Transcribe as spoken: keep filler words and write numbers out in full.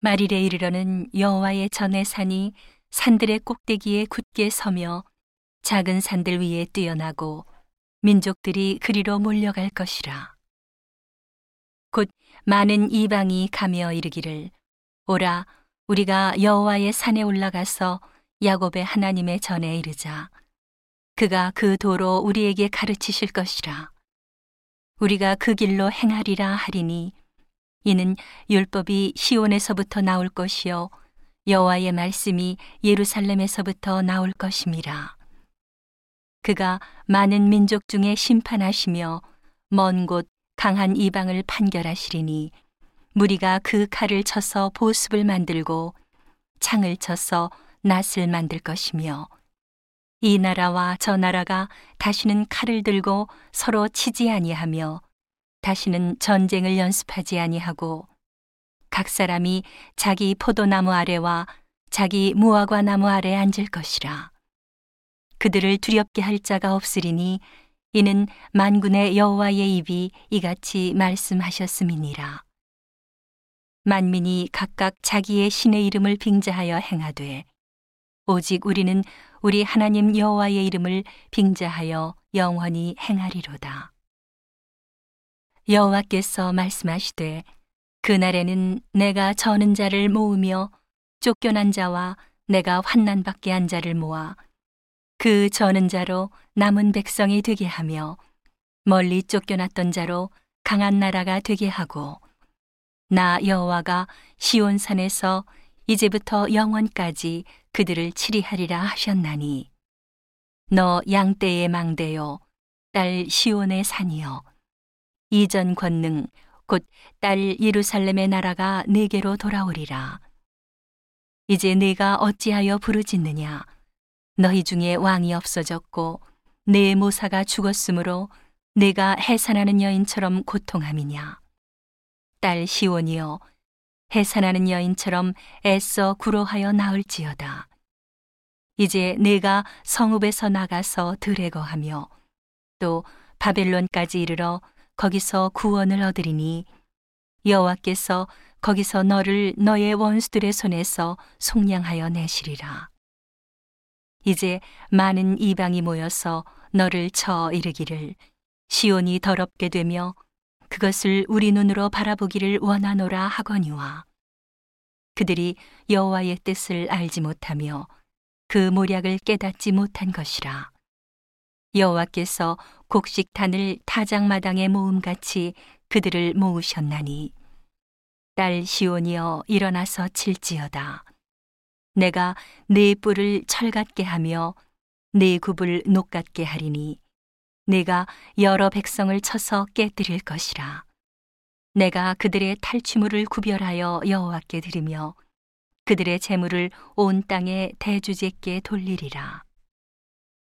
말일에 이르러는 여호와의 전외산이 산들의 꼭대기에 굳게 서며 작은 산들 위에 뛰어나고 민족들이 그리로 몰려갈 것이라. 곧 많은 이방이 가며 이르기를 오라, 우리가 여호와의 산에 올라가서 야곱의 하나님의 전에 이르자. 그가 그 도로 우리에게 가르치실 것이라. 우리가 그 길로 행하리라 하리니, 이는 율법이 시온에서부터 나올 것이요 여호와의 말씀이 예루살렘에서부터 나올 것임이라. 그가 많은 민족 중에 심판하시며 먼 곳 강한 이방을 판결하시리니, 무리가 그 칼을 쳐서 보습을 만들고 창을 쳐서 낫을 만들 것이며, 이 나라와 저 나라가 다시는 칼을 들고 서로 치지 아니하며 다시는 전쟁을 연습하지 아니하고, 각 사람이 자기 포도나무 아래와 자기 무화과 나무 아래 앉을 것이라. 그들을 두렵게 할 자가 없으리니, 이는 만군의 여호와의 입이 이같이 말씀하셨음이니라. 만민이 각각 자기의 신의 이름을 빙자하여 행하되, 오직 우리는 우리 하나님 여호와의 이름을 빙자하여 영원히 행하리로다. 여호와께서 말씀하시되, 그날에는 내가 저는 자를 모으며 쫓겨난 자와 내가 환난받게 한 자를 모아 그 저는 자로 남은 백성이 되게 하며, 멀리 쫓겨났던 자로 강한 나라가 되게 하고, 나 여호와가 시온산에서 이제부터 영원까지 그들을 치리하리라 하셨나니, 너 양떼의 망대요 딸 시온의 산이요, 이전 권능 곧 딸 예루살렘의 나라가 네게로 돌아오리라. 이제 네가 어찌하여 부르짖느냐? 너희 중에 왕이 없어졌고 네 모사가 죽었으므로 네가 해산하는 여인처럼 고통함이냐? 딸 시온이여, 해산하는 여인처럼 애써 구로하여 나을지어다. 이제 네가 성읍에서 나가서 드레거하며 또 바벨론까지 이르러 거기서 구원을 얻으리니, 여호와께서 거기서 너를 너의 원수들의 손에서 속량하여 내시리라. 이제 많은 이방이 모여서 너를 쳐 이르기를, 시온이 더럽게 되며 그것을 우리 눈으로 바라보기를 원하노라 하거니와, 그들이 여호와의 뜻을 알지 못하며 그 모략을 깨닫지 못한 것이라. 여호와께서 곡식탄을 타작마당에 모음같이 그들을 모으셨나니, 딸 시온이여, 일어나서 칠지어다. 내가 네 뿔을 철같게 하며 네 굽을 녹같게 하리니, 내가 여러 백성을 쳐서 깨뜨릴 것이라. 내가 그들의 탈취물을 구별하여 여호와께 드리며 그들의 재물을 온 땅에 대주제께 돌리리라.